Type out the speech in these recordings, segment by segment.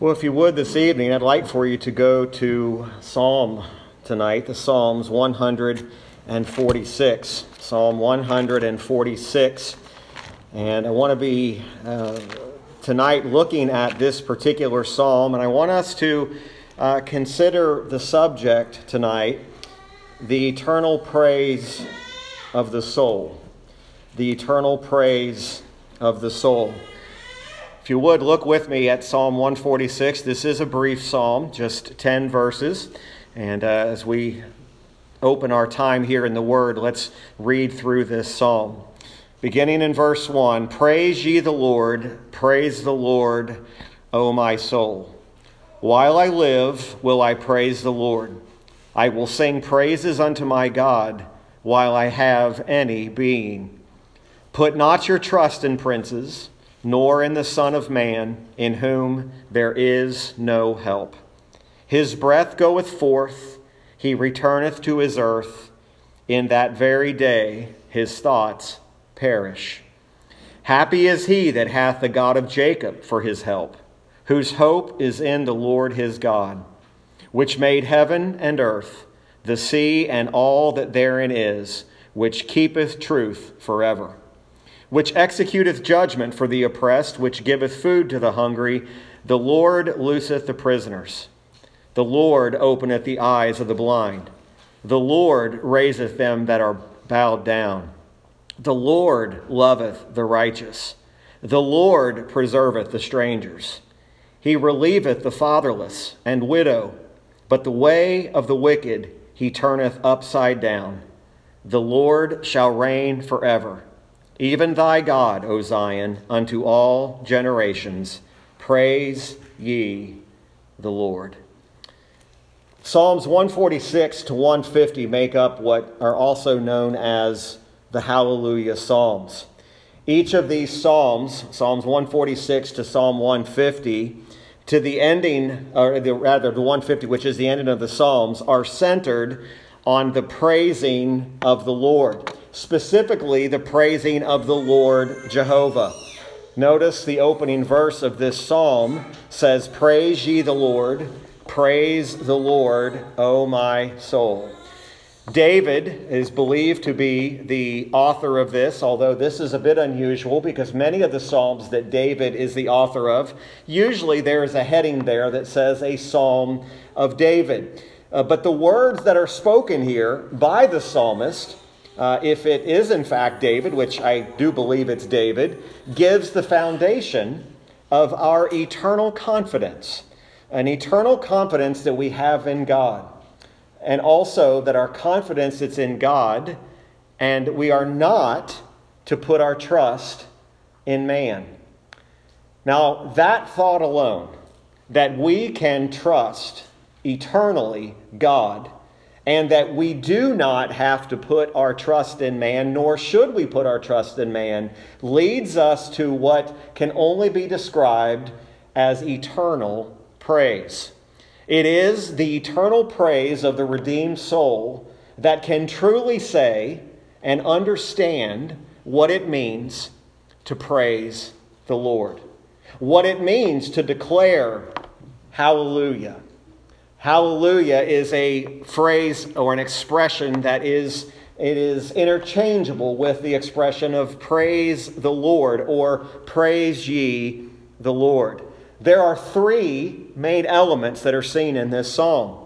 Well, if you would this evening, I'd like for you to go to Psalm tonight, the Psalms 146. Psalm 146. And I want to be tonight looking at this particular psalm, and I want us to consider the subject tonight, the eternal praise of the soul. The eternal praise of the soul. If you would, look with me at Psalm 146. This is a brief psalm, just 10 verses. And as we open our time here in the Word, let's read through this psalm. Beginning in verse 1, "Praise ye the Lord, praise the Lord, O my soul. While I live, will I praise the Lord. I will sing praises unto my God, while I have any being. Put not your trust in princes, nor in the Son of Man, in whom there is no help. His breath goeth forth, he returneth to his earth. In that very day his thoughts perish. Happy is he that hath the God of Jacob for his help, whose hope is in the Lord his God, which made heaven and earth, the sea and all that therein is, which keepeth truth forever. Which executeth judgment for the oppressed, which giveth food to the hungry. The Lord looseth the prisoners. The Lord openeth the eyes of the blind. The Lord raiseth them that are bowed down. The Lord loveth the righteous. The Lord preserveth the strangers. He relieveth the fatherless and widow, but the way of the wicked he turneth upside down. The Lord shall reign forever. Even thy God, O Zion, unto all generations. Praise ye the Lord." Psalms 146 to 150 make up what are also known as the Hallelujah Psalms. Each of these Psalms, Psalms 146 to Psalm 150, to the ending, or the 150, which is the ending of the Psalms, are centered on the praising of the Lord. Specifically, the praising of the Lord Jehovah. Notice the opening verse of this psalm says, "Praise ye the Lord, praise the Lord, O my soul." David is believed to be the author of this, although this is a bit unusual because many of the psalms that David is the author of, usually there is a heading there that says a psalm of David. But the words that are spoken here by the psalmist, if it is in fact David, which I do believe it's David, gives the foundation of our eternal confidence, an eternal confidence that we have in God, and also that our confidence is in God, and we are not to put our trust in man. Now, that thought alone, that we can trust eternally God, and that we do not have to put our trust in man, nor should we put our trust in man, leads us to what can only be described as eternal praise. It is the eternal praise of the redeemed soul that can truly say and understand what it means to praise the Lord, what it means to declare hallelujah. Hallelujah is a phrase or an expression that is interchangeable with the expression of praise the Lord or praise ye the Lord. There are three main elements that are seen in this psalm.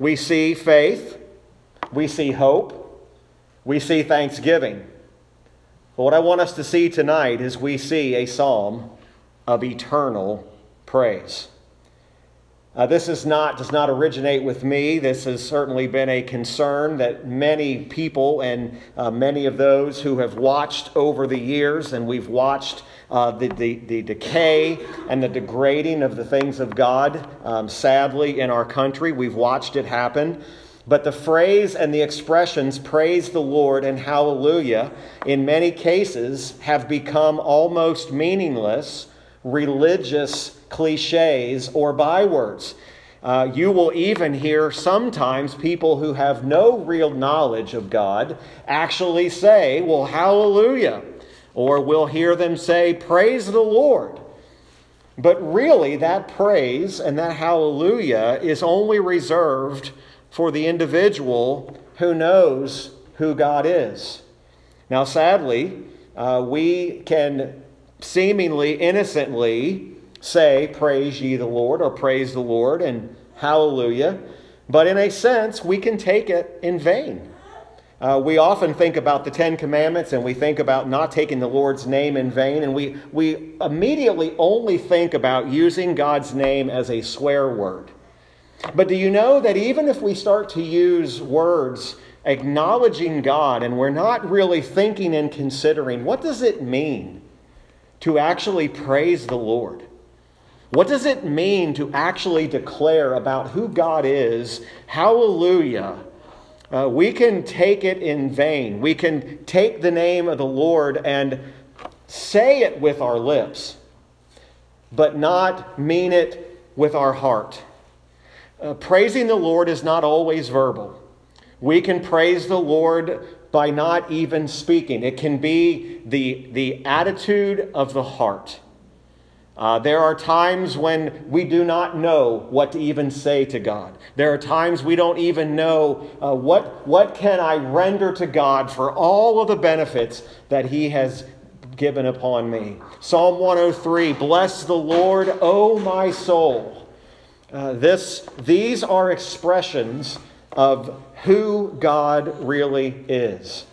We see faith, we see hope, we see thanksgiving. But what I want us to see tonight is we see a psalm of eternal praise. This does not originate with me. This has certainly been a concern that many people and many of those who have watched over the years, and we've watched the decay and the degrading of the things of God, sadly, in our country. We've watched it happen. But the phrase and the expressions, praise the Lord and hallelujah, in many cases have become almost meaningless religious cliches or bywords. You will even hear sometimes people who have no real knowledge of God actually say, well, hallelujah, or we'll hear them say, praise the Lord. But really, that praise and that hallelujah is only reserved for the individual who knows who God is. Now, sadly, we can seemingly innocently say, praise ye the Lord, or praise the Lord, and hallelujah. But in a sense, we can take it in vain. We often think about the Ten Commandments, and we think about not taking the Lord's name in vain, and we immediately only think about using God's name as a swear word. But do you know that even if we start to use words acknowledging God, and we're not really thinking and considering, what does it mean to actually praise the Lord? What does it mean to actually declare about who God is? Hallelujah. We can take it in vain. We can take the name of the Lord and say it with our lips, but not mean it with our heart. Praising the Lord is not always verbal. We can praise the Lord by not even speaking. It can be the attitude of the heart. There are times when we do not know what to even say to God. There are times we don't even know what can I render to God for all of the benefits that He has given upon me. Psalm 103, bless the Lord, O my soul. These are expressions of who God really is.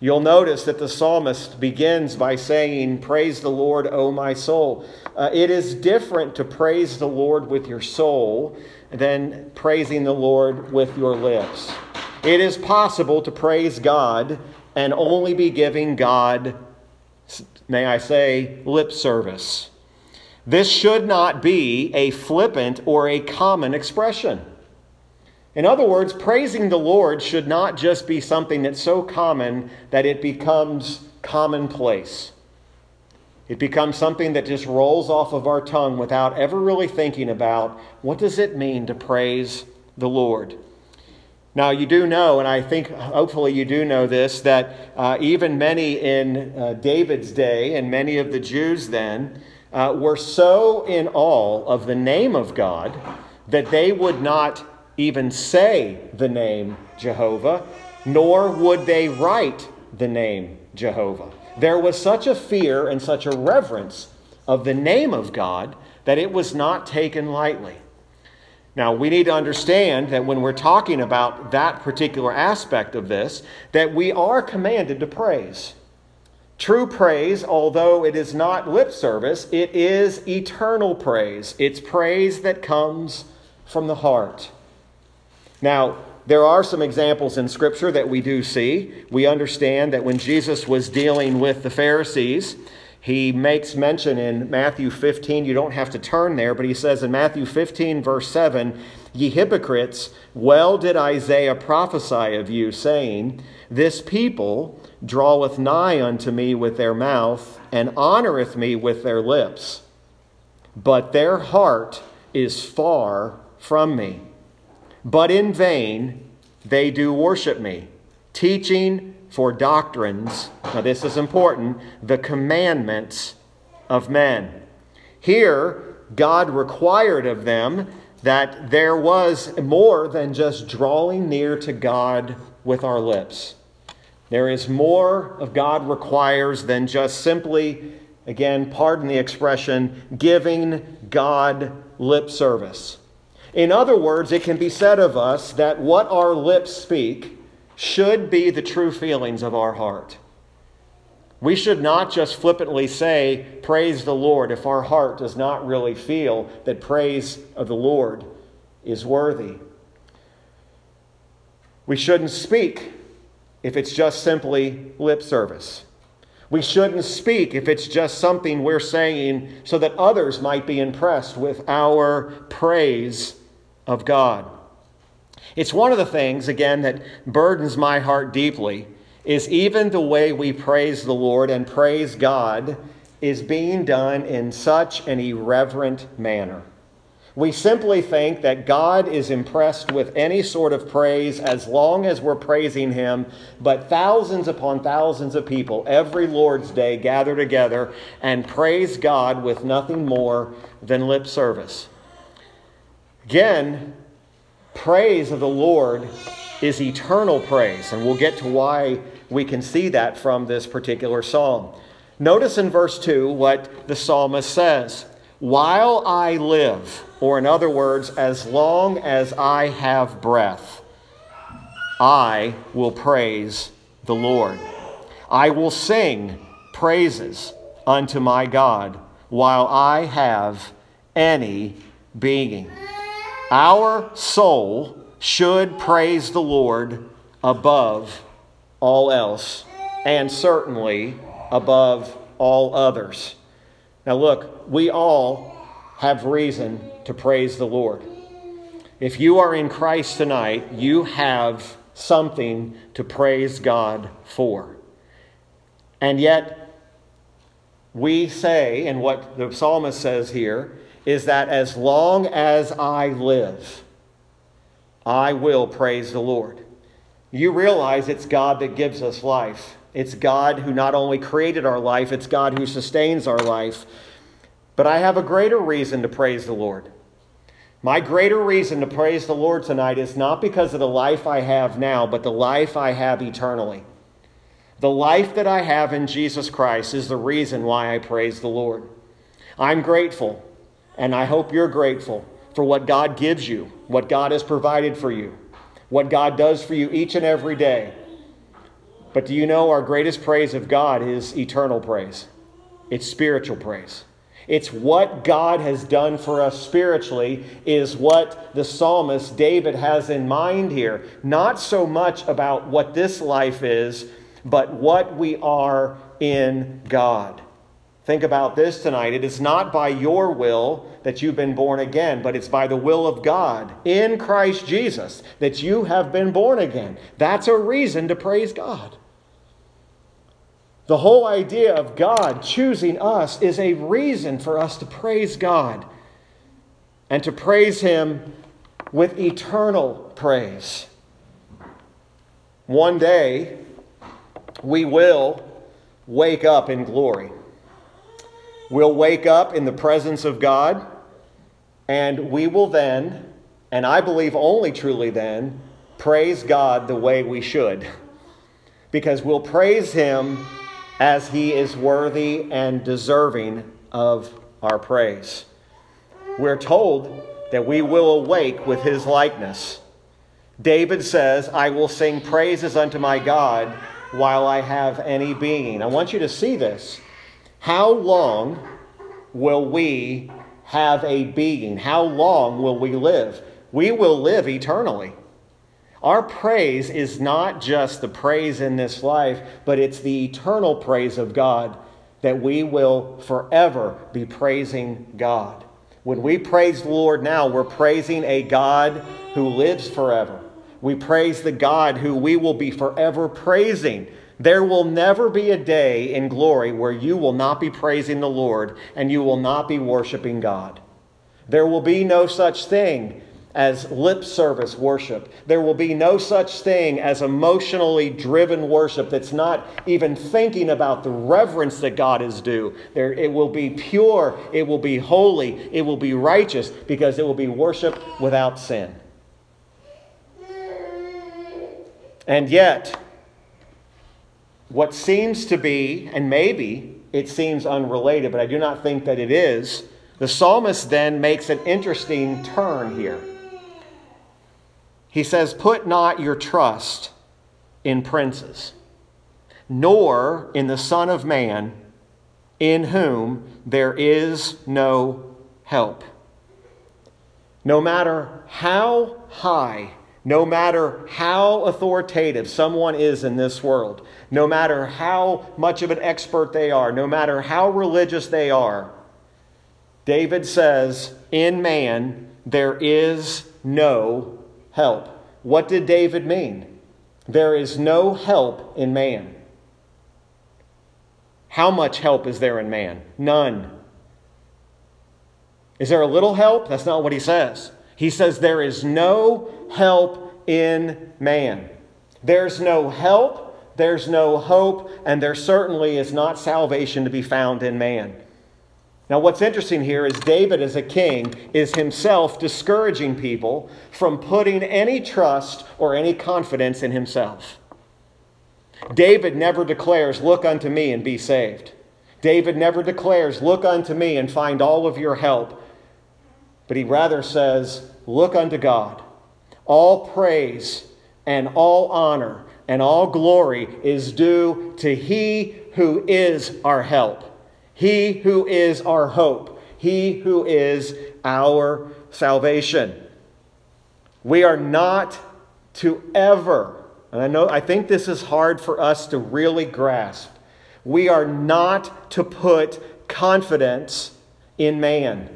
You'll notice that the psalmist begins by saying, praise the Lord, O my soul. It is different to praise the Lord with your soul than praising the Lord with your lips. It is possible to praise God and only be giving God, may I say, lip service. This should not be a flippant or a common expression. In other words, praising the Lord should not just be something that's so common that it becomes commonplace. It becomes something that just rolls off of our tongue without ever really thinking about what does it mean to praise the Lord. Now, you do know, and I think hopefully you do know this, that even many in David's day and many of the Jews then were so in awe of the name of God that they would not even say the name Jehovah, nor would they write the name Jehovah. There was such a fear and such a reverence of the name of God that it was not taken lightly. Now, we need to understand that when we're talking about that particular aspect of this, that we are commanded to praise. True praise, although it is not lip service, it is eternal praise. It's praise that comes from the heart. Now, there are some examples in Scripture that we do see. We understand that when Jesus was dealing with the Pharisees, he makes mention in Matthew 15, you don't have to turn there, but he says in Matthew 15, verse 7, ye hypocrites, well did Isaiah prophesy of you, saying, this people draweth nigh unto me with their mouth, and honoreth me with their lips, but their heart is far from me. But in vain they do worship me, teaching for doctrines, now this is important, the commandments of men. Here, God required of them that there was more than just drawing near to God with our lips. There is more of God requires than just simply, again, pardon the expression, giving God lip service. In other words, it can be said of us that what our lips speak should be the true feelings of our heart. We should not just flippantly say, praise the Lord, if our heart does not really feel that praise of the Lord is worthy. We shouldn't speak if it's just simply lip service. We shouldn't speak if it's just something we're saying so that others might be impressed with our praise of God. It's one of the things, again, that burdens my heart deeply is even the way we praise the Lord and praise God is being done in such an irreverent manner. We simply think that God is impressed with any sort of praise as long as we're praising him. But thousands upon thousands of people every Lord's Day gather together and praise God with nothing more than lip service. Again, praise of the Lord is eternal praise, and we'll get to why we can see that from this particular psalm. Notice in verse 2 what the psalmist says. While I live, or in other words, as long as I have breath, I will praise the Lord. I will sing praises unto my God while I have any being. Our soul should praise the Lord above all else, and certainly above all others. Now look, we all have reason to praise the Lord. If you are in Christ tonight, you have something to praise God for. And yet, we say, and what the psalmist says here, is that as long as I live, I will praise the Lord. You realize it's God that gives us life. It's God who not only created our life, it's God who sustains our life. But I have a greater reason to praise the Lord. My greater reason to praise the Lord tonight is not because of the life I have now, but the life I have eternally. The life that I have in Jesus Christ is the reason why I praise the Lord. I'm grateful, and I hope you're grateful for what God gives you, what God has provided for you, what God does for you each and every day. But do you know our greatest praise of God is eternal praise? It's spiritual praise. It's what God has done for us spiritually is what the psalmist David has in mind here. Not so much about what this life is, but what we are in God. Think about this tonight. It is not by your will that you've been born again, but it's by the will of God in Christ Jesus that you have been born again. That's a reason to praise God. The whole idea of God choosing us is a reason for us to praise God and to praise him with eternal praise. One day, we will wake up in glory. We'll wake up in the presence of God, and we will then, and I believe only truly then, praise God the way we should. Because we'll praise him as he is worthy and deserving of our praise. We're told that we will awake with his likeness. David says, I will sing praises unto my God while I have any being. I want you to see this. How long will we have a being? How long will we live? We will live eternally. Our praise is not just the praise in this life, but it's the eternal praise of God that we will forever be praising God. When we praise the Lord now, we're praising a God who lives forever. We praise the God who we will be forever praising. There will never be a day in glory where you will not be praising the Lord and you will not be worshiping God. There will be no such thing as lip service worship. There will be no such thing as emotionally driven worship that's not even thinking about the reverence that God is due. It will be pure, it will be holy, it will be righteous, because it will be worship without sin. And yet, what seems to be, and maybe it seems unrelated, but I do not think that it is, the psalmist then makes an interesting turn here. He says, put not your trust in princes, nor in the Son of Man, in whom there is no help. No matter how high, no matter how authoritative someone is in this world, no matter how much of an expert they are, no matter how religious they are, David says, in man there is no help. What did David mean? There is no help in man. How much help is there in man? None. Is there a little help? That's not what he says. He says there is no help in man. There's no help, there's no hope, and there certainly is not salvation to be found in man. Now, what's interesting here is David as a king is himself discouraging people from putting any trust or any confidence in himself. David never declares, "Look unto me and be saved." David never declares, "Look unto me and find all of your help." But he rather says, "Look unto God. All praise and all honor and all glory is due to He who is our help, He who is our hope, He who is our salvation." We are not to ever, and I think this is hard for us to really grasp, we are not to put confidence in man.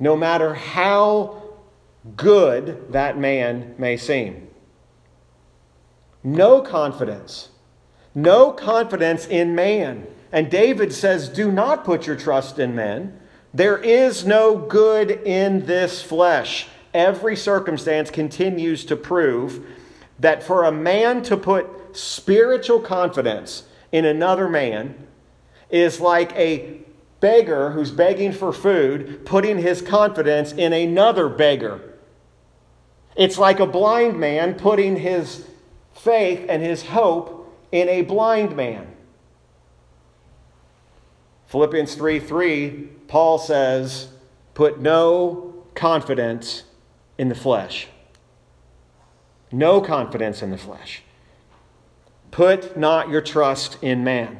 No matter how good that man may seem. No confidence. No confidence in man. And David says, do not put your trust in men. There is no good in this flesh. Every circumstance continues to prove that for a man to put spiritual confidence in another man is like a beggar who's begging for food, putting his confidence in another beggar. It's like a blind man putting his faith and his hope in a blind man. Philippians 3:3, Paul says, put no confidence in the flesh. No confidence in the flesh. Put not your trust in man.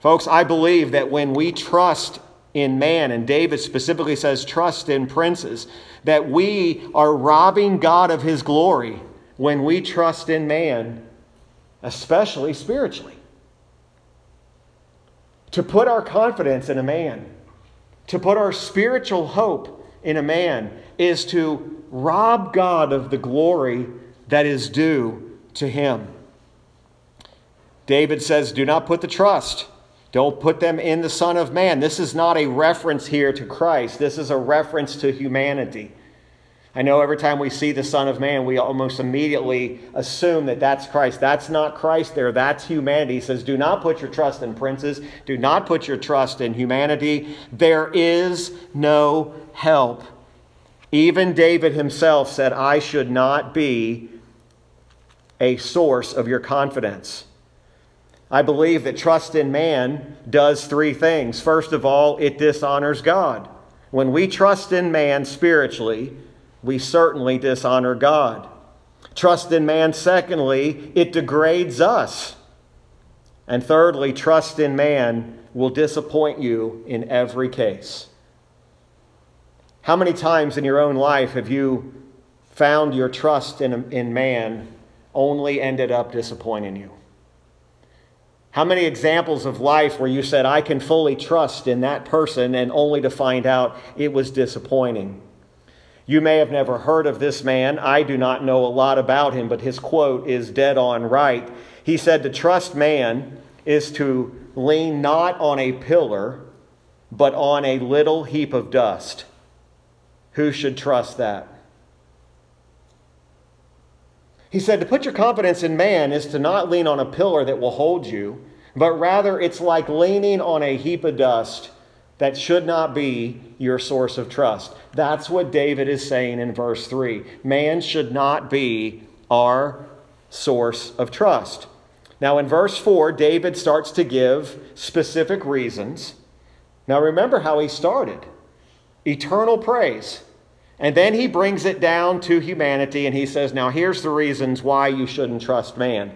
Folks, I believe that when we trust in man, and David specifically says trust in princes, that we are robbing God of His glory when we trust in man, especially spiritually. To put our confidence in a man, to put our spiritual hope in a man, is to rob God of the glory that is due to Him. David says, do not put the trust. Don't put them in the Son of Man. This is not a reference here to Christ. This is a reference to humanity. I know every time we see the Son of Man, we almost immediately assume that that's Christ. That's not Christ there. That's humanity. He says, do not put your trust in princes. Do not put your trust in humanity. There is no help. Even David himself said, I should not be a source of your confidence. I believe that trust in man does three things. First of all, it dishonors God. When we trust in man spiritually, we certainly dishonor God. Trust in man, secondly, it degrades us. And thirdly, trust in man will disappoint you in every case. How many times in your own life have you found your trust in man only ended up disappointing you? How many examples of life where you said, I can fully trust in that person, and only to find out it was disappointing? You may have never heard of this man. I do not know a lot about him, but his quote is dead on right. He said, to trust man is to lean not on a pillar, but on a little heap of dust. Who should trust that? He said, to put your confidence in man is to not lean on a pillar that will hold you, but rather it's like leaning on a heap of dust that should not be your source of trust. That's what David is saying in verse 3. Man should not be our source of trust. Now in verse 4, David starts to give specific reasons. Now remember how he started. Eternal praise. And then he brings it down to humanity and he says, now here's the reasons why you shouldn't trust man.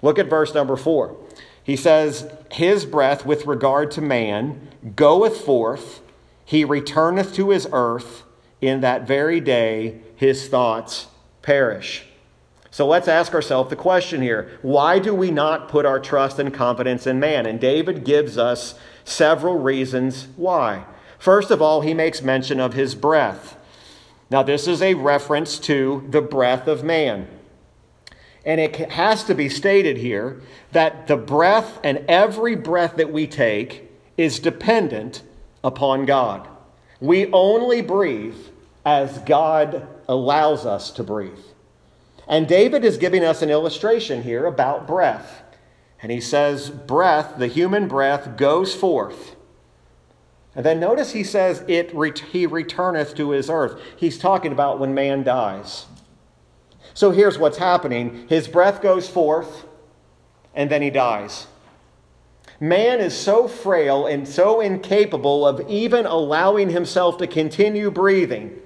Look at verse number 4. He says, his breath with regard to man goeth forth, he returneth to his earth, in that very day his thoughts perish. So let's ask ourselves the question here. Why do we not put our trust and confidence in man? And David gives us several reasons why. First of all, he makes mention of his breath. Now, this is a reference to the breath of man. And it has to be stated here that the breath and every breath that we take is dependent upon God. We only breathe as God allows us to breathe. And David is giving us an illustration here about breath. And he says, breath, the human breath, goes forth. And then notice he says, he returneth to his earth. He's talking about when man dies. So here's what's happening. His breath goes forth, and then he dies. Man is so frail and so incapable of even allowing himself to continue breathing.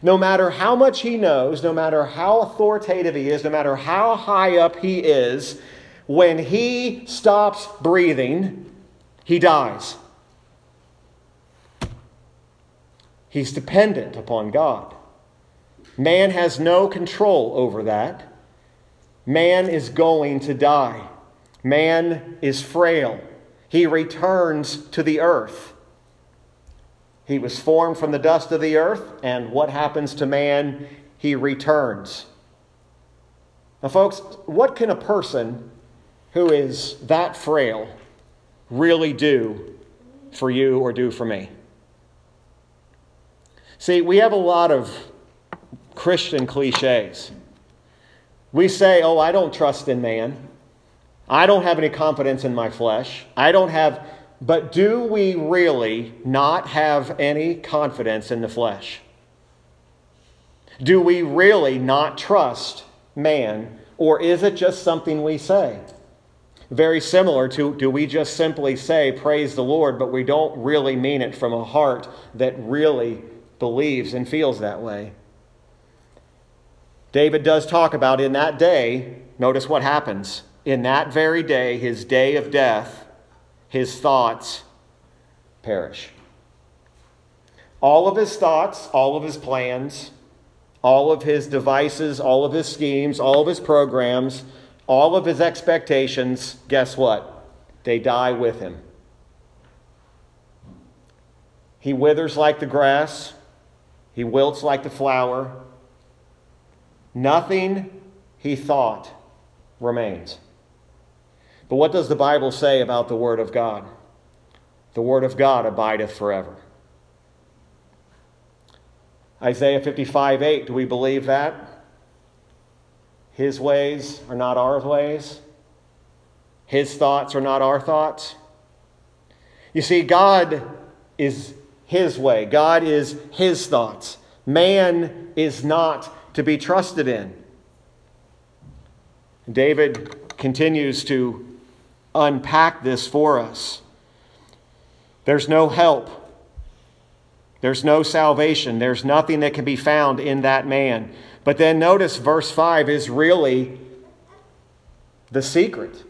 No matter how much he knows, no matter how authoritative he is, no matter how high up he is, when he stops breathing, he dies. He's dependent upon God. Man has no control over that. Man is going to die. Man is frail. He returns to the earth. He was formed from the dust of the earth, and what happens to man? He returns. Now, folks, what can a person who is that frail really do for you or do for me? See, we have a lot of Christian cliches. We say, oh, I don't trust in man. I don't have any confidence in my flesh. I don't have... But do we really not have any confidence in the flesh? Do we really not trust man? Or is it just something we say? Very similar to, do we just simply say, praise the Lord, but we don't really mean it from a heart that really believes and feels that way? David does talk about in that day, notice what happens. In that very day, his day of death, his thoughts perish. All of his thoughts, all of his plans, all of his devices, all of his schemes, all of his programs, all of his expectations, guess what? They die with him. He withers like the grass. He wilts like the flower. Nothing he thought remains. But what does the Bible say about the Word of God? The Word of God abideth forever. Isaiah 55:8, do we believe that? His ways are not our ways. His thoughts are not our thoughts. You see, God is His way. God is His thoughts. Man is not to be trusted in. David continues to unpack this for us. There's no help. There's no salvation. There's nothing that can be found in that man. But then notice verse 5 is really the secret.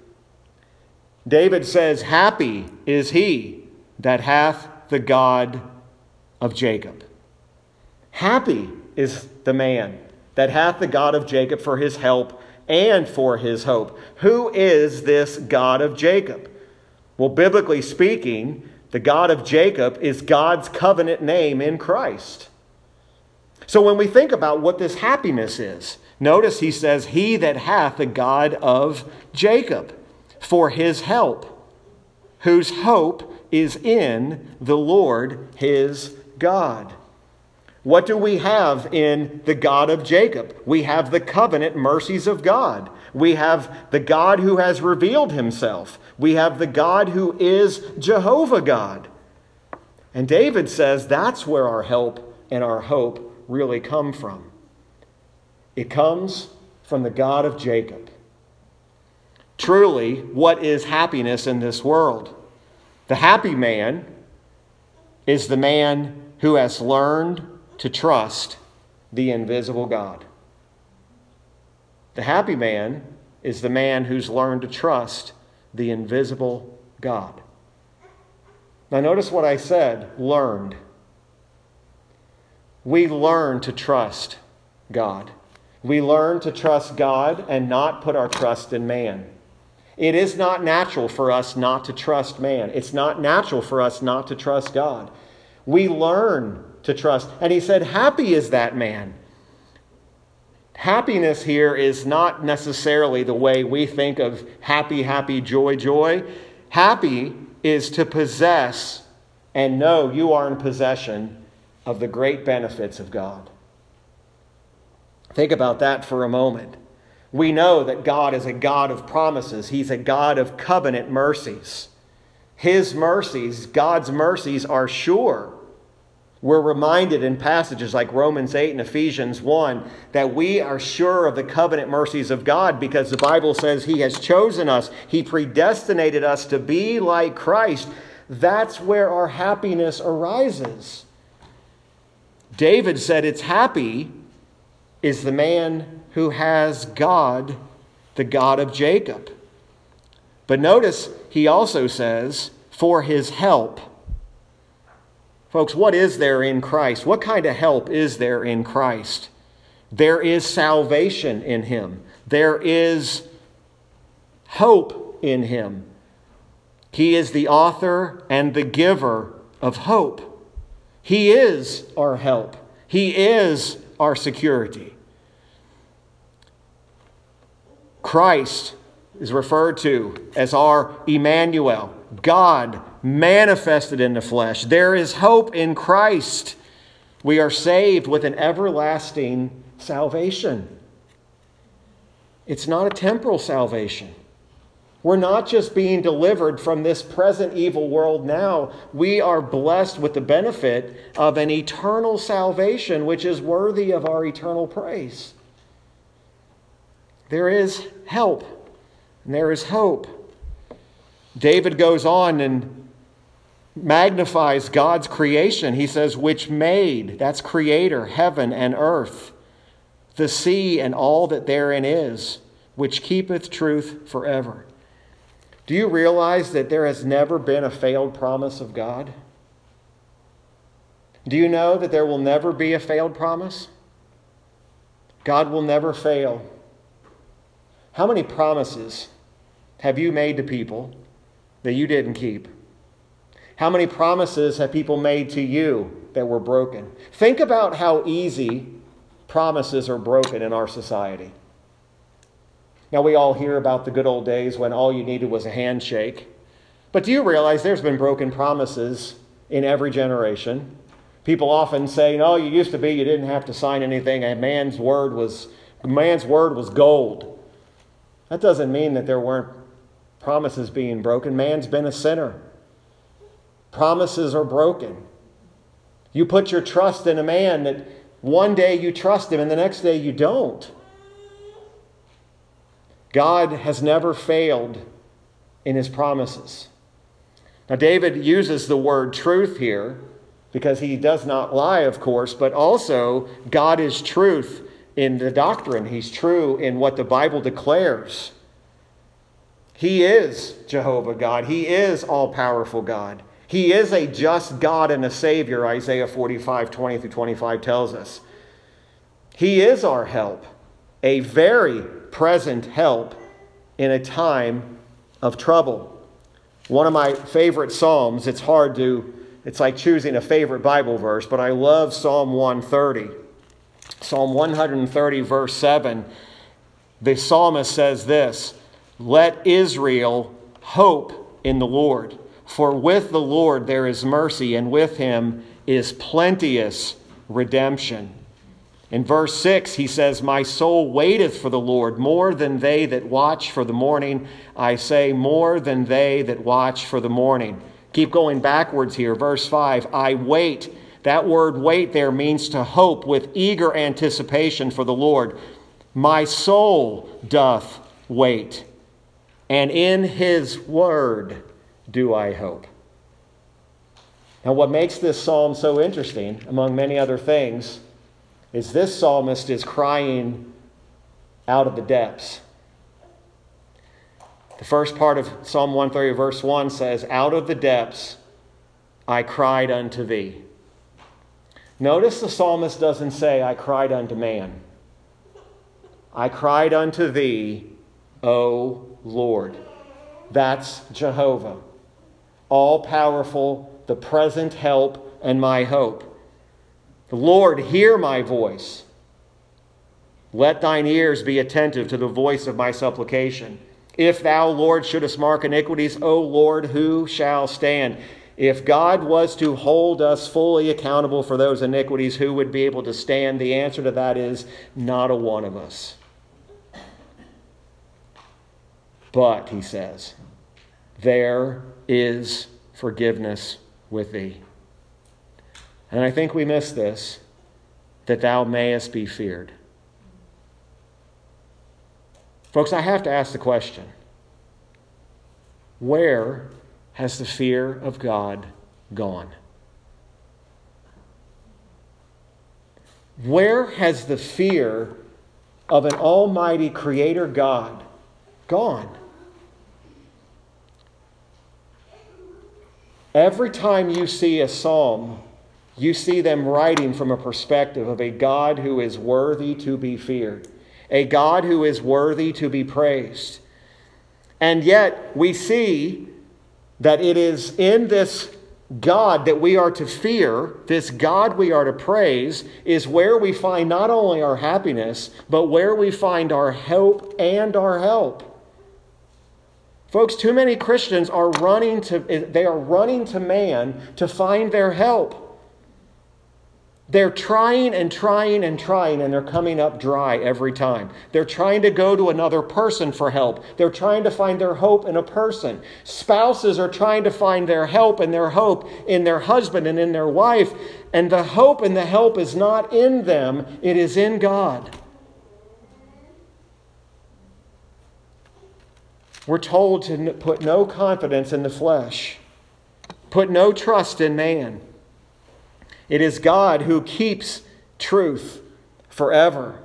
David says, happy is he that hath the God of Jacob. Happy is the man that hath the God of Jacob for his help and for his hope. Who is this God of Jacob? Well, biblically speaking, the God of Jacob is God's covenant name in Christ. So when we think about what this happiness is, notice he says, he that hath the God of Jacob for his help, whose hope is in the Lord his God. What do we have in the God of Jacob? We have the covenant mercies of God. We have the God who has revealed himself. We have the God who is Jehovah God. And David says that's where our help and our hope really come from. It comes from the God of Jacob. Truly, what is happiness in this world? The happy man is the man who has learned to trust the invisible God. The happy man is the man who's learned to trust the invisible God. Now notice what I said, learned. We learn to trust God. We learn to trust God and not put our trust in man. It is not natural for us not to trust man. It's not natural for us not to trust God. We learn to trust. And he said, happy is that man. Happiness here is not necessarily the way we think of happy, happy, joy, joy. Happy is to possess and know you are in possession of the great benefits of God. Think about that for a moment. We know that God is a God of promises. He's a God of covenant mercies. His mercies, God's mercies, are sure. We're reminded in passages like Romans 8 and Ephesians 1 that we are sure of the covenant mercies of God because the Bible says He has chosen us. He predestinated us to be like Christ. That's where our happiness arises. David said it's happy is the man who has God, the God of Jacob. But notice he also says, for his help. Folks, what is there in Christ? What kind of help is there in Christ? There is salvation in Him. There is hope in Him. He is the author and the giver of hope. He is our help. He is our security. Christ is referred to as our Emmanuel, God manifested in the flesh. There is hope in Christ. We are saved with an everlasting salvation. It's not a temporal salvation. We're not just being delivered from this present evil world now. We are blessed with the benefit of an eternal salvation, which is worthy of our eternal praise. There is help, and there is hope. David goes on and magnifies God's creation. He says, which made, that's creator, heaven and earth, the sea and all that therein is, which keepeth truth forever. Do you realize that there has never been a failed promise of God? Do you know that there will never be a failed promise? God will never fail. How many promises have you made to people that you didn't keep? How many promises have people made to you that were broken? Think about how easy promises are broken in our society. Now, we all hear about the good old days when all you needed was a handshake. But do you realize there's been broken promises in every generation? People often say, no, you used to be, you didn't have to sign anything. A man's word was gold. That doesn't mean that there weren't promises being broken. Man's been a sinner. Promises are broken. You put your trust in a man that one day you trust him and the next day you don't. God has never failed in His promises. Now, David uses the word truth here because he does not lie, of course, but also God is truth in the doctrine. He's true in what the Bible declares. He is Jehovah God. He is all-powerful God. He is a just God and a Savior, Isaiah 45:20-25 tells us. He is our help, a very present help in a time of trouble. One of my favorite Psalms, it's like choosing a favorite Bible verse, but I love Psalm 130. Psalm 130, verse 7, the psalmist says this, let Israel hope in the Lord, for with the Lord there is mercy, and with Him is plenteous redemption. In verse 6, he says, my soul waiteth for the Lord more than they that watch for the morning. I say, more than they that watch for the morning. Keep going backwards here. Verse 5, I wait. That word wait there means to hope with eager anticipation for the Lord. My soul doth wait, and in His word do I hope. Now, what makes this psalm so interesting, among many other things, is this psalmist is crying out of the depths. The first part of Psalm 130 verse 1 says, out of the depths I cried unto thee. Notice the psalmist doesn't say, I cried unto man. I cried unto thee, O Lord. That's Jehovah, all-powerful, the present help and my hope. The Lord, hear my voice. Let thine ears be attentive to the voice of my supplication. If thou, Lord, shouldest mark iniquities, O Lord, who shall stand? If God was to hold us fully accountable for those iniquities, who would be able to stand? The answer to that is not a one of us. But, he says, there is forgiveness with thee. And I think we miss this, that thou mayest be feared. Folks, I have to ask the question, where has the fear of God gone? Where has the fear of an almighty creator God gone? Every time you see a psalm, you see them writing from a perspective of a God who is worthy to be feared, a God who is worthy to be praised. And yet we see that it is in this God that we are to fear, this God we are to praise, is where we find not only our happiness, but where we find our hope and our help. Folks, too many Christians are running to man to find their help. They're trying and trying and trying, and they're coming up dry every time. They're trying to go to another person for help. They're trying to find their hope in a person. Spouses are trying to find their help and their hope in their husband and in their wife. And the hope and the help is not in them. It is in God. We're told to put no confidence in the flesh. Put no trust in man. It is God who keeps truth forever.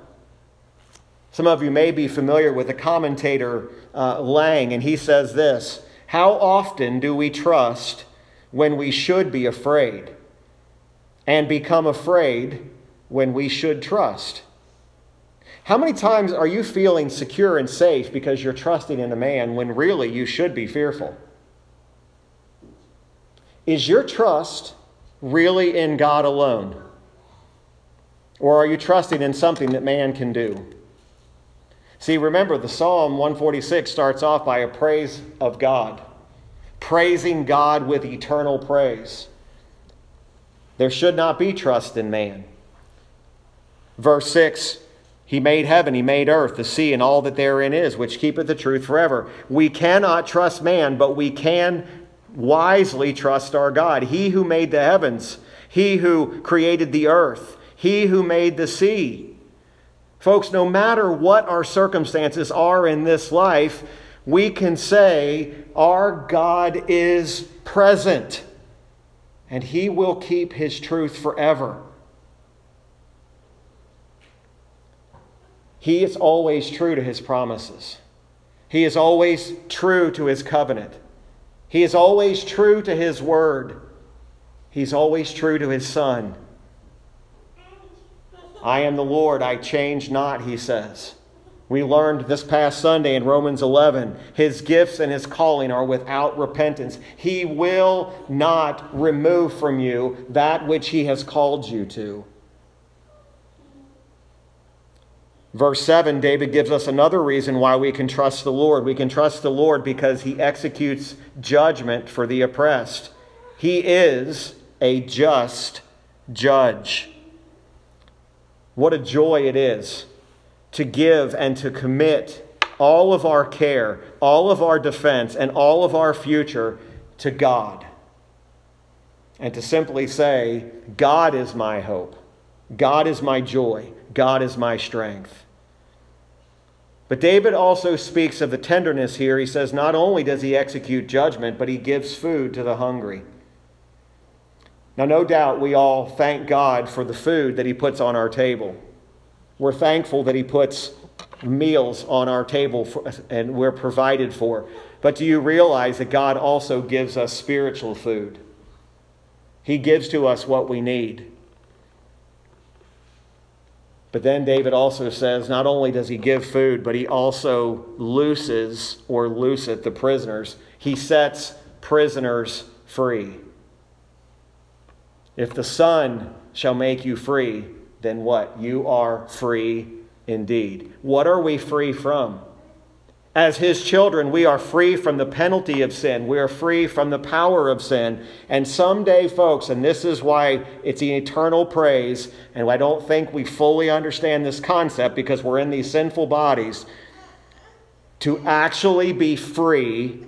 Some of you may be familiar with the commentator Lang, and he says this: how often do we trust when we should be afraid, and become afraid when we should trust? How many times are you feeling secure and safe because you're trusting in a man when really you should be fearful? Is your trust really in God alone? Or are you trusting in something that man can do? See, remember, the Psalm 146 starts off by a praise of God, praising God with eternal praise. There should not be trust in man. Verse 6, he made heaven, he made earth, the sea, and all that therein is, which keepeth the truth forever. We cannot trust man, but we can wisely trust our God. He who made the heavens, he who created the earth, he who made the sea. Folks, no matter what our circumstances are in this life, we can say our God is present and he will keep his truth forever. He is always true to his promises. He is always true to his covenant. He is always true to his word. He's always true to his Son. I am the Lord, I change not, he says. We learned this past Sunday in Romans 11, his gifts and his calling are without repentance. He will not remove from you that which he has called you to. Verse 7, David gives us another reason why we can trust the Lord. We can trust the Lord because he executes judgment for the oppressed. He is a just judge. What a joy it is to give and to commit all of our care, all of our defense, and all of our future to God. And to simply say, God is my hope. God is my joy. God is my strength. But David also speaks of the tenderness here. He says not only does he execute judgment, but he gives food to the hungry. Now, no doubt we all thank God for the food that he puts on our table. We're thankful that he puts meals on our table and we're provided for. But do you realize that God also gives us spiritual food? He gives to us what we need. But then David also says, not only does he give food, but he also looseth the prisoners. He sets prisoners free. If the Son shall make you free, then what? You are free indeed. What are we free from? As his children, we are free from the penalty of sin. We are free from the power of sin. And someday, folks, and this is why it's an eternal praise, and I don't think we fully understand this concept because we're in these sinful bodies, to actually be free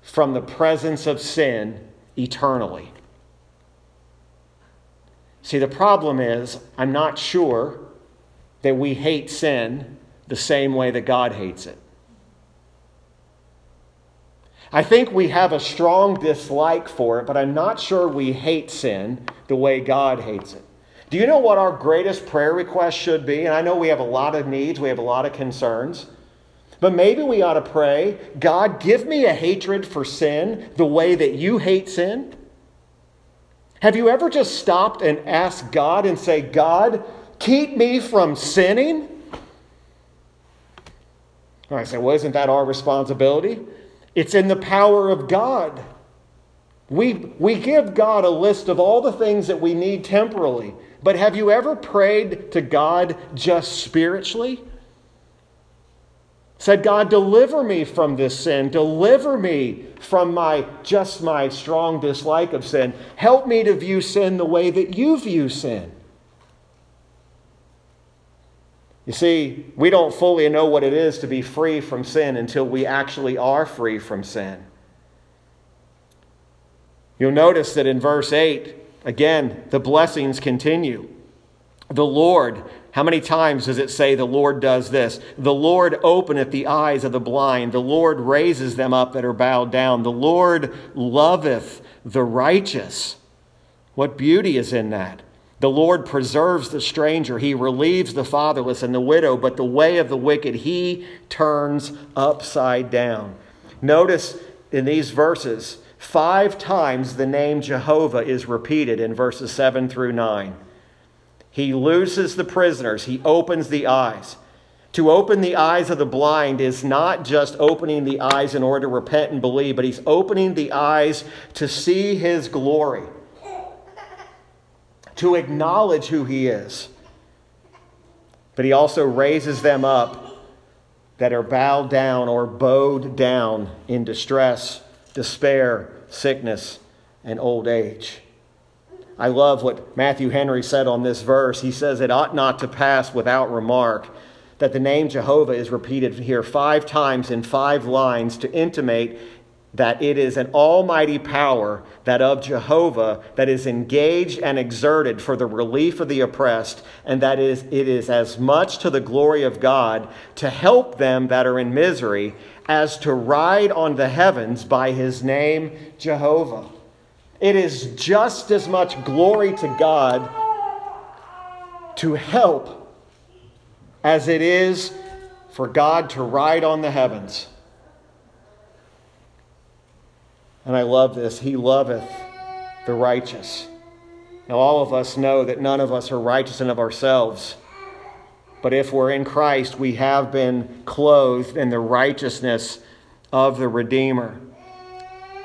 from the presence of sin eternally. See, the problem is, I'm not sure that we hate sin the same way that God hates it. I think we have a strong dislike for it, but I'm not sure we hate sin the way God hates it. Do you know what our greatest prayer request should be? And I know we have a lot of needs, we have a lot of concerns, but maybe we ought to pray, God, give me a hatred for sin the way that you hate sin. Have you ever just stopped and asked God and say, God, keep me from sinning? And I say, well, isn't that our responsibility? It's in the power of God. We give God a list of all the things that we need temporally. But have you ever prayed to God just spiritually? Said, God, deliver me from this sin. Deliver me from my strong dislike of sin. Help me to view sin the way that you view sin. You see, we don't fully know what it is to be free from sin until we actually are free from sin. You'll notice that in verse 8, again, the blessings continue. The Lord, how many times does it say the Lord does this? The Lord openeth the eyes of the blind. The Lord raises them up that are bowed down. The Lord loveth the righteous. What beauty is in that? The Lord preserves the stranger. He relieves the fatherless and the widow, but the way of the wicked he turns upside down. Notice in these verses, 5 times the name Jehovah is repeated in verses 7 through 9. He looses the prisoners. He opens the eyes. To open the eyes of the blind is not just opening the eyes in order to repent and believe, but he's opening the eyes to see his glory, to acknowledge who he is. But he also raises them up that are bowed down or bowed down in distress, despair, sickness, and old age. I love what Matthew Henry said on this verse. He says, it ought not to pass without remark that the name Jehovah is repeated here 5 times in 5 lines to intimate that it is an almighty power, that of Jehovah, that is engaged and exerted for the relief of the oppressed, and that it is as much to the glory of God to help them that are in misery as to ride on the heavens by his name Jehovah. It is just as much glory to God to help as it is for God to ride on the heavens. And I love this. He loveth the righteous. Now, all of us know that none of us are righteous in of ourselves. But if we're in Christ, we have been clothed in the righteousness of the Redeemer.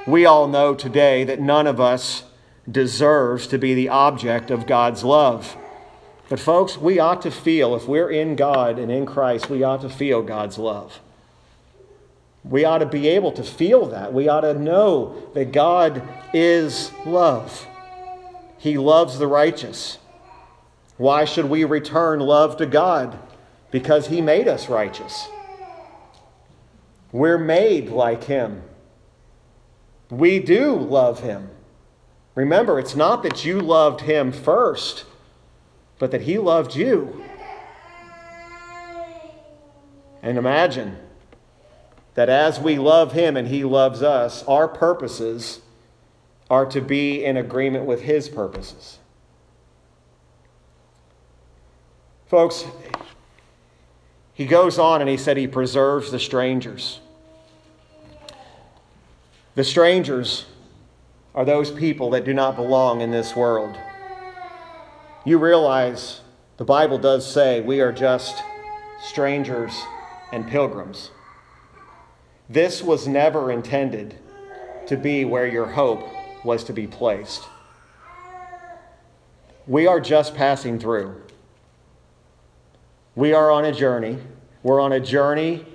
We all know today that none of us deserves to be the object of God's love. But folks, we ought to feel, if we're in God and in Christ, we ought to feel God's love. We ought to be able to feel that. We ought to know that God is love. He loves the righteous. Why should we return love to God? Because he made us righteous. We're made like him. We do love him. Remember, it's not that you loved him first, but that he loved you. And imagine that as we love him and he loves us, our purposes are to be in agreement with his purposes. Folks, he goes on and he said he preserves the strangers. The strangers are those people that do not belong in this world. You realize the Bible does say we are just strangers and pilgrims. This was never intended to be where your hope was to be placed. We are just passing through. We are on a journey. We're on a journey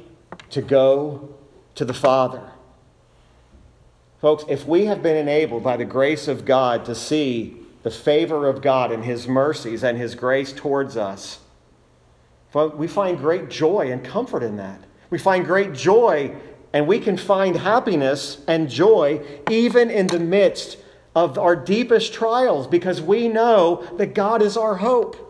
to go to the Father. Folks, if we have been enabled by the grace of God to see the favor of God and His mercies and His grace towards us, we find great joy and comfort in that. We find great joy, and we can find happiness and joy even in the midst of our deepest trials, because we know that God is our hope.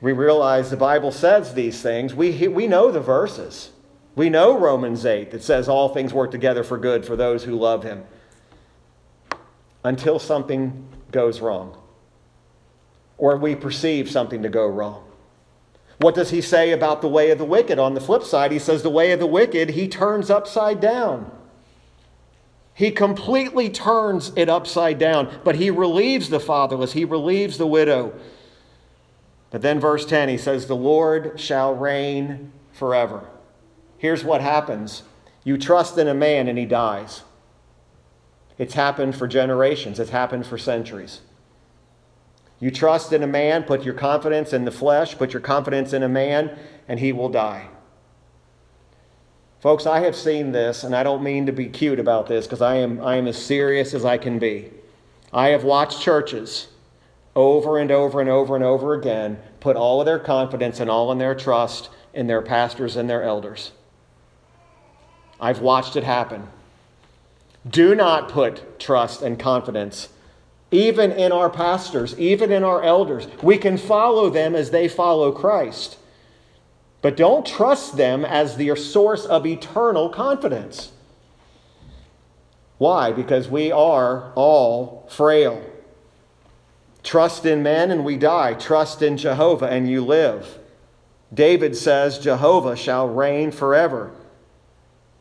We realize the Bible says these things. We know the verses. We know Romans 8 that says all things work together for good for those who love Him. Until something goes wrong. Or we perceive something to go wrong. What does He say about the way of the wicked? On the flip side, He says the way of the wicked, He turns upside down. He completely turns it upside down. But He relieves the fatherless. He relieves the widow. But then verse 10, He says, the Lord shall reign forever. Here's what happens. You trust in a man and he dies. It's happened for generations. It's happened for centuries. You trust in a man, put your confidence in the flesh, put your confidence in a man, and he will die. Folks, I have seen this, and I don't mean to be cute about this because I am as serious as I can be. I have watched churches over and over and over and over again put all of their confidence and all in their trust in their pastors and their elders. I've watched it happen. Do not put trust and confidence even in our pastors, even in our elders. We can follow them as they follow Christ. But don't trust them as the source of eternal confidence. Why? Because we are all frail. Trust in men and we die. Trust in Jehovah and you live. David says, Jehovah shall reign forever.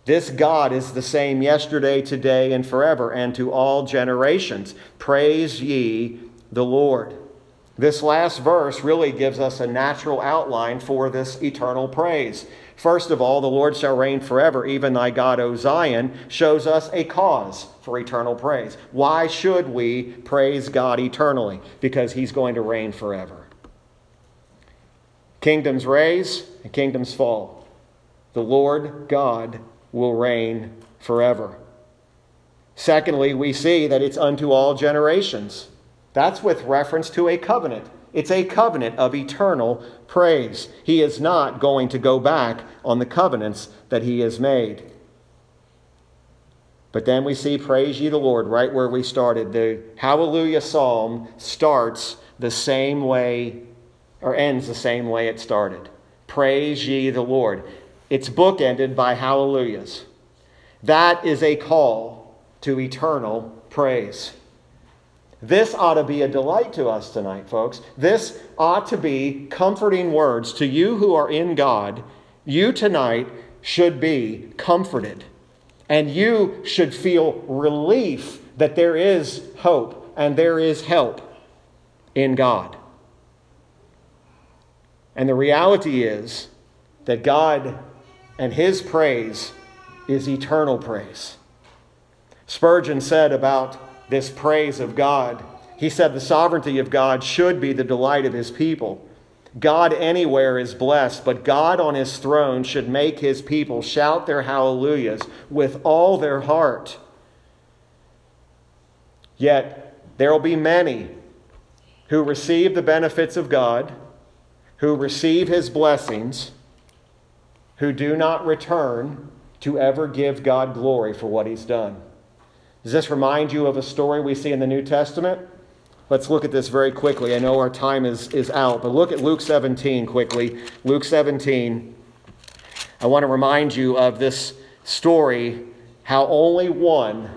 This God is the same yesterday, today, and forever, and to all generations. Praise ye the Lord. This last verse really gives us a natural outline for this eternal praise. First of all, the Lord shall reign forever, even thy God, O Zion, shows us a cause for eternal praise. Why should we praise God eternally? Because He's going to reign forever. Kingdoms raise and kingdoms fall. The Lord God will reign forever. Secondly, we see that it's unto all generations. That's with reference to a covenant. It's a covenant of eternal praise. He is not going to go back on the covenants that He has made. But then we see, praise ye the Lord, right where we started. The Hallelujah Psalm starts the same way or ends the same way it started. Praise ye the Lord. It's bookended by hallelujahs. That is a call to eternal praise. This ought to be a delight to us tonight, folks. This ought to be comforting words to you who are in God. You tonight should be comforted. And you should feel relief that there is hope and there is help in God. And the reality is that God and His praise is eternal praise. Spurgeon said about this praise of God, he said the sovereignty of God should be the delight of His people. God anywhere is blessed, but God on His throne should make His people shout their hallelujahs with all their heart. Yet there will be many who receive the benefits of God, who receive His blessings, who do not return to ever give God glory for what He's done. Does this remind you of a story we see in the New Testament? Let's look at this very quickly. I know our time is out, but look at Luke 17 quickly. Luke 17. I want to remind you of this story, how only one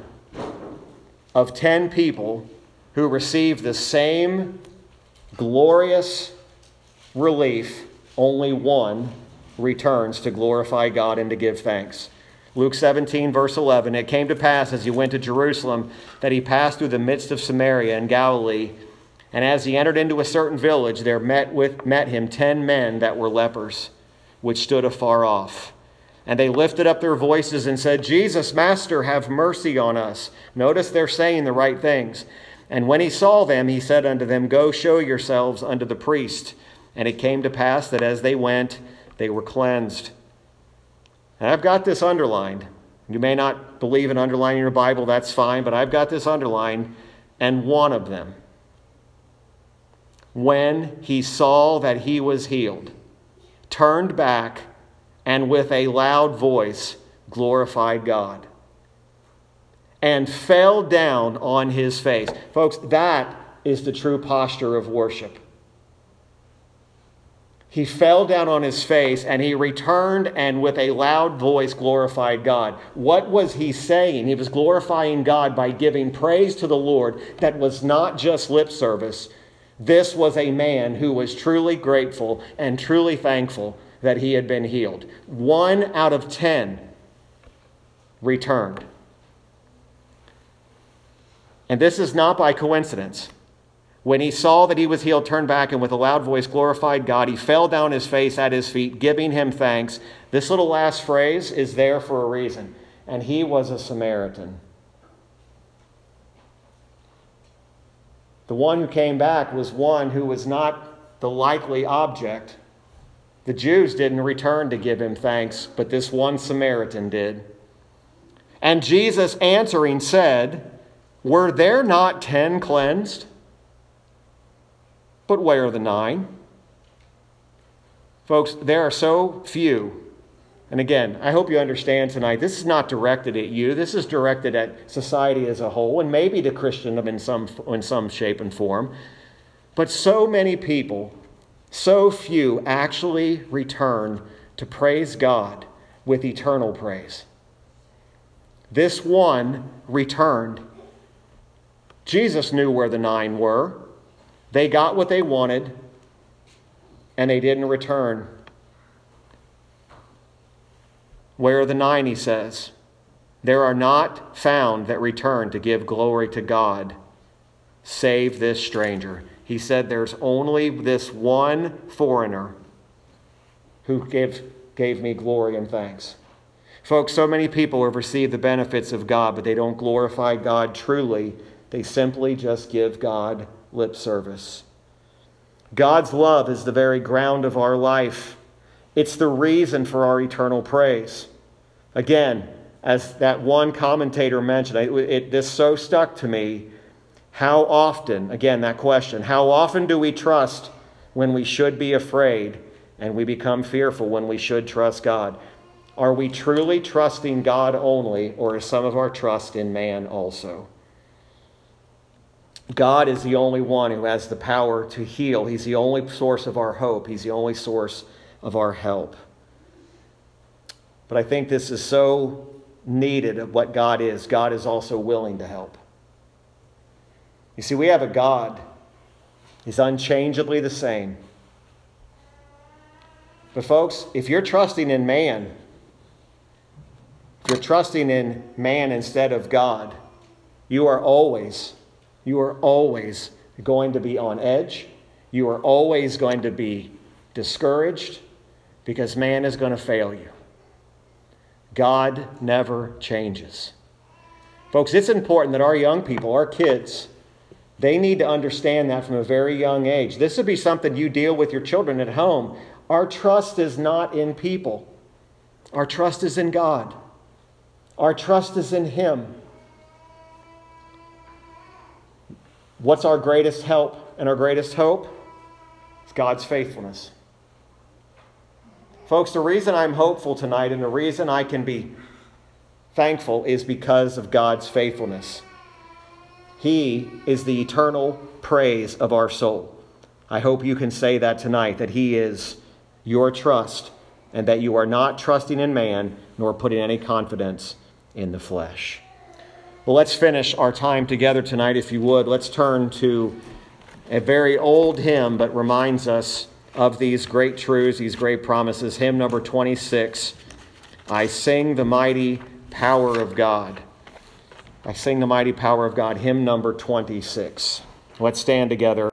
of 10 people who received the same glorious relief, only one returns to glorify God and to give thanks. Luke 17, verse 11, it came to pass as He went to Jerusalem that He passed through the midst of Samaria and Galilee, and as He entered into a certain village, there met Him 10 men that were lepers, which stood afar off. And they lifted up their voices and said, Jesus, Master, have mercy on us. Notice they're saying the right things. And when He saw them, He said unto them, Go show yourselves unto the priest. And it came to pass that as they went, they were cleansed. And I've got this underlined. You may not believe in underlining your Bible, that's fine, but I've got this underlined. And one of them, when he saw that he was healed, turned back and with a loud voice glorified God and fell down on his face. Folks, that is the true posture of worship. He fell down on his face and he returned and with a loud voice glorified God. What was he saying? He was glorifying God by giving praise to the Lord that was not just lip service. This was a man who was truly grateful and truly thankful that he had been healed. 1 out of 10 returned. And this is not by coincidence. When he saw that he was healed, turned back, and with a loud voice glorified God, he fell down his face at his feet, giving him thanks. This little last phrase is there for a reason. And he was a Samaritan. The one who came back was one who was not the likely object. The Jews didn't return to give him thanks, but this one Samaritan did. And Jesus answering said, "Were there not 10 cleansed? But where are the 9? Folks, there are so few. And again, I hope you understand tonight, this is not directed at you. This is directed at society as a whole and maybe to Christendom in some shape and form. But so many people, so few actually return to praise God with eternal praise. This one returned. Jesus knew where the 9 were. They got what they wanted, and they didn't return. Where are the 9, he says? There are not found that return to give glory to God, save this stranger. He said there's only this one foreigner who gave me glory and thanks. Folks, so many people have received the benefits of God, but they don't glorify God truly. They simply just give God lip service. God's love is the very ground of our life. It's the reason for our eternal praise. Again, as that one commentator mentioned, this so stuck to me. How often, again, that question, how often do we trust when we should be afraid and we become fearful when we should trust God? Are we truly trusting God only, or is some of our trust in man also? God is the only one who has the power to heal. He's the only source of our hope. He's the only source of our help. But I think this is so needed of what God is. God is also willing to help. You see, we have a God. He's unchangeably the same. But folks, if you're trusting in man, you're trusting in man instead of God, you are always going to be on edge. You are always going to be discouraged because man is going to fail you. God never changes. Folks, it's important that our young people, our kids, they need to understand that from a very young age. This would be something you deal with your children at home. Our trust is not in people. Our trust is in God. Our trust is in Him. What's our greatest help and our greatest hope? It's God's faithfulness. Folks, the reason I'm hopeful tonight and the reason I can be thankful is because of God's faithfulness. He is the eternal praise of our soul. I hope you can say that tonight, that He is your trust and that you are not trusting in man nor putting any confidence in the flesh. Well, let's finish our time together tonight, if you would. Let's turn to a very old hymn, but reminds us of these great truths, these great promises. Hymn number 26, I Sing the Mighty Power of God. I Sing the Mighty Power of God, hymn number 26. Let's stand together.